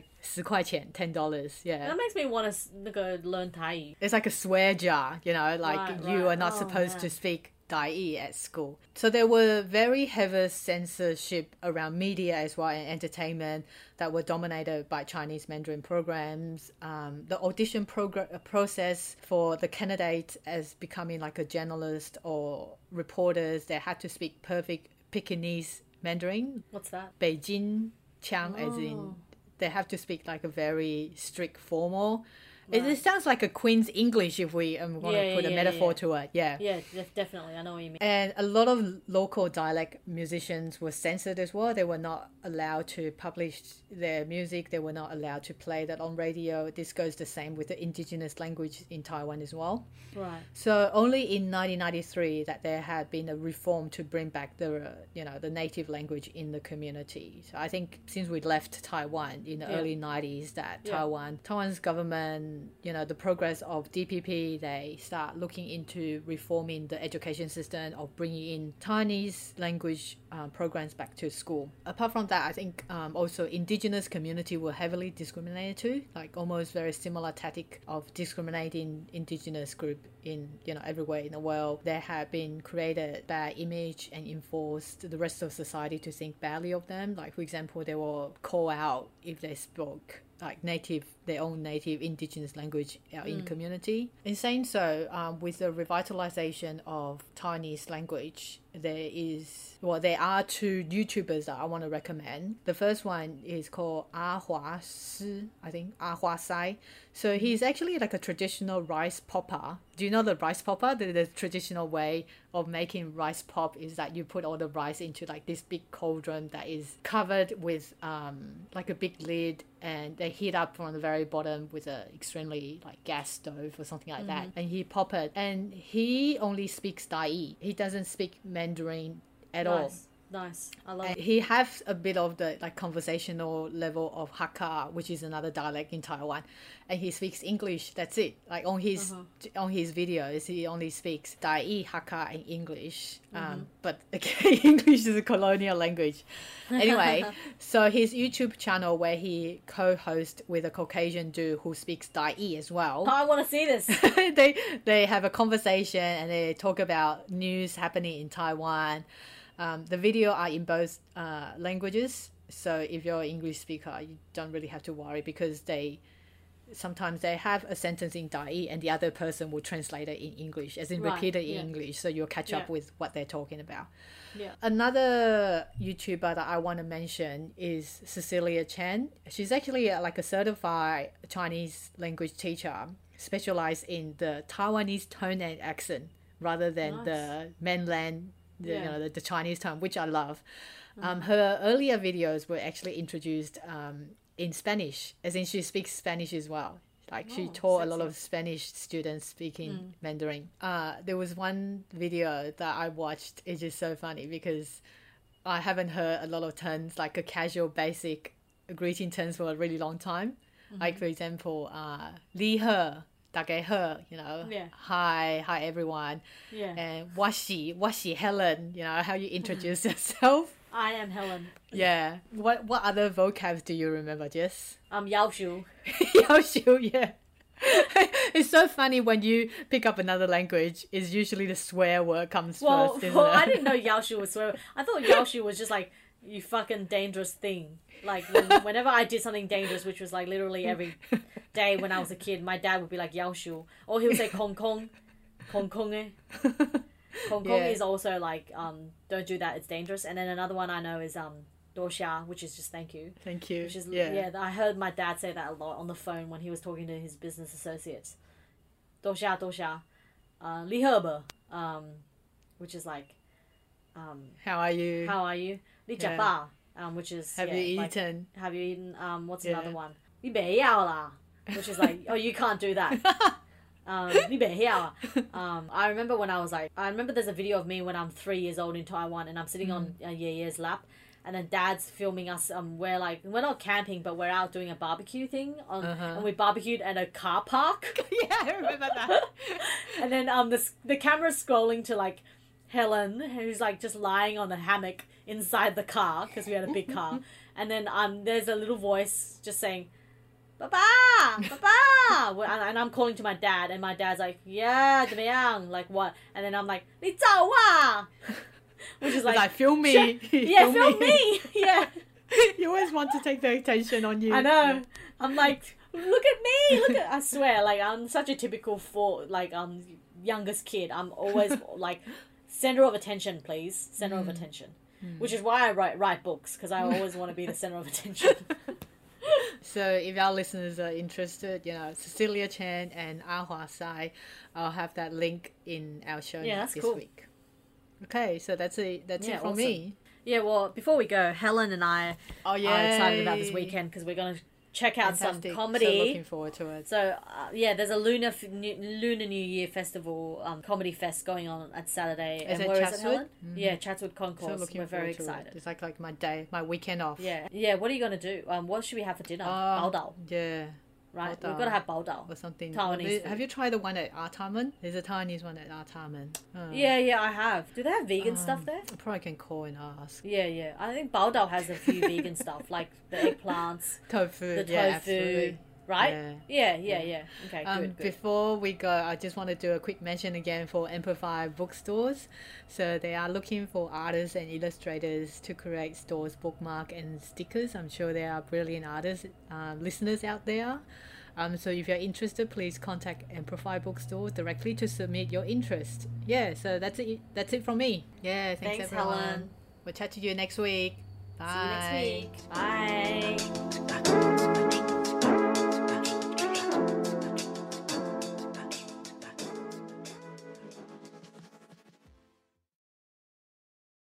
like ten dollars, yeah. That makes me want to go learn Taigi. It's like a swear jar, you know, like right, you right. are not oh, supposed man. to speak Taigi at school. So there were very heavy censorship around media as well, and entertainment that were dominated by Chinese Mandarin programs. Um, the audition progr- process for the candidates as becoming like a journalist or reporters, they had to speak perfect Pekingese Mandarin. What's that? Beijing Qiang, oh. as in they have to speak like a very strict formal. Right. It, it sounds like a Queen's English if we um, want yeah, to put yeah, a metaphor yeah. to it. Yeah, yeah, def- definitely. I know what you mean. And a lot of local dialect musicians were censored as well. They were not allowed to publish their music. They were not allowed to play that on radio. This goes the same with the indigenous language in Taiwan as well. Right. So only in nineteen ninety-three that there had been a reform to bring back the uh, you know the native language in the community. So I think since we left Taiwan in the yeah. early nineties, that yeah. Taiwan Taiwan's government, you know, the progress of D P P, they start looking into reforming the education system of bringing in Chinese language uh, programs back to school. Apart from that, I think um, also indigenous community were heavily discriminated too, like almost very similar tactic of discriminating indigenous group in, you know, everywhere in the world. There have been created bad image and enforced the rest of society to think badly of them. Like, for example, they will call out if they spoke like native, their own native indigenous language in mm. community. In saying so, um, with the revitalization of Chinese language, there is, well, there are two YouTubers that I want to recommend. The first one is called A Hua Sai, I think, A Hua Sai. So he's actually like a traditional rice popper. Do you know the rice popper? The, the traditional way of making rice pop is that you put all the rice into like this big cauldron that is covered with um, like a big lid, and they heat up from the very bottom with a extremely like gas stove or something like mm-hmm. that. And he pop it, and he only speaks Taigi. He doesn't speak Mandarin at nice. all. Nice. I love and it. He has a bit of the like conversational level of Hakka, which is another dialect in Taiwan, and he speaks English. That's it. Like on his uh-huh. on his videos, he only speaks Taigi, Hakka, and English. Mm-hmm. Um, but okay, English is a colonial language. Anyway, so his YouTube channel where he co-hosts with a Caucasian dude who speaks Taigi as well. Oh, I want to see this. they they have a conversation and they talk about news happening in Taiwan. Um, the video are in both uh, languages, so if you're an English speaker, you don't really have to worry, because they sometimes they have a sentence in Taigi and the other person will translate it in English, as in right, repeat it yeah. in English, so you'll catch yeah. up with what they're talking about. Yeah. Another YouTuber that I want to mention is Cecilia Chen. She's actually a, like a certified Chinese language teacher, specialized in the Taiwanese tone and accent rather than nice. the mainland The, yeah. you know, the, the Chinese term, which I love. Um, her earlier videos were actually introduced um, in Spanish, as in she speaks Spanish as well. Like oh, she taught sexy. a lot of Spanish students speaking mm. Mandarin. Uh, there was one video that I watched. It's just so funny because I haven't heard a lot of terms, like a casual, basic greeting terms for a really long time. Mm-hmm. Like, for example, uh, Li He. Dage her, you know, yeah. hi, hi everyone. Yeah. And washi, washi Helen, you know, how you introduce yourself. I am Helen. Yeah. What what other vocabs do you remember, Jess? Um, Yao Shu. Yao Shu, yeah. It's so funny when you pick up another language, is usually the swear word comes well, first. Isn't well, it? I didn't know Yaoshu was swear. I thought Yaoshu was just like, you fucking dangerous thing. Like when, whenever I did something dangerous, which was like literally every day when I was a kid, my dad would be like Yaoshu, or he would say Kong Kong, Kong Kong. Eh. Kong Kong yeah. is also like um don't do that, it's dangerous. And then another one I know is um. Doshia, which is just thank you. Thank you. Which is, yeah. yeah, I heard my dad say that a lot on the phone when he was talking to his business associates. Doshia, Doshia. Uh, Liherba, um, which is like... Um, how are you? How are you? Li yeah. Japa, um, which is... Have yeah, you like, eaten? Have you eaten? Um, what's yeah. another one? Li Beiyao la, which is like, oh, you can't do that. um, Li Beiyao. Um, I remember when I was like... I remember there's a video of me when I'm three years old in Taiwan and I'm sitting mm. on uh, Ye Ye's lap. And then Dad's filming us. Um, we're like, we're not camping, but we're out doing a barbecue thing. On, uh-huh. And we barbecued at a car park. Yeah, I remember that. And then um, the the camera's scrolling to like Helen, who's like just lying on a hammock inside the car because we had a big car. And then um, there's a little voice just saying, "Papa, Papa," and I'm calling to my dad, and my dad's like, "Yeah, Demeyang, like what?" And then I'm like, "Li zao wa." Which is like, like film me. Yeah, film, film me. me. Yeah. You always want to take the attention on you. I know. I'm like, look at me. Look at. I swear, like I'm such a typical for like um youngest kid. I'm always like center of attention, please. Center mm. of attention, mm. which is why I write write books because I always want to be the center of attention. So if our listeners are interested, you know, Cecilia Chen and A Hua Sai, I'll have that link in our show yeah, that's this cool. week. Okay, so that's it. That's yeah, it for awesome. me. Yeah. Well, before we go, Helen and I oh, yay. are excited about this weekend because we're going to check out Fantastic. some comedy. So looking forward to it. So uh, yeah, there's a Lunar New, Lunar New Year festival um, comedy fest going on at Saturday. Is and it where Chatswood? Is it, Helen? Mm-hmm. Yeah, Chatswood Concourse. So we're very excited. It. It's like like my day, my weekend off. Yeah. Yeah. What are you going to do? Um, what should we have for dinner? Bao dao. Yeah. Right, we've got to have bao dao or something. Taiwanese. Have you tried the one at Artarmon? There's a Taiwanese one at Artarmon. Oh. Yeah, yeah, I have. Do they have vegan um, stuff there? I probably can call and ask. Yeah, yeah. I think bao dao has a few vegan stuff like the eggplants, tofu, the tofu, yeah, absolutely. Right? Yeah, yeah, yeah. yeah. yeah. Okay, um, good, good. Before we go, I just want to do a quick mention again for Amplify Bookstores. So they are looking for artists and illustrators to create stores, bookmark and stickers. I'm sure there are brilliant artists, uh, listeners out there. Um, so if you're interested, please contact Amplify Bookstores directly to submit your interest. Yeah, so that's it. That's it from me. Yeah, thanks, thanks everyone. Helen. We'll chat to you next week. Bye. See you next week. Bye. Bye.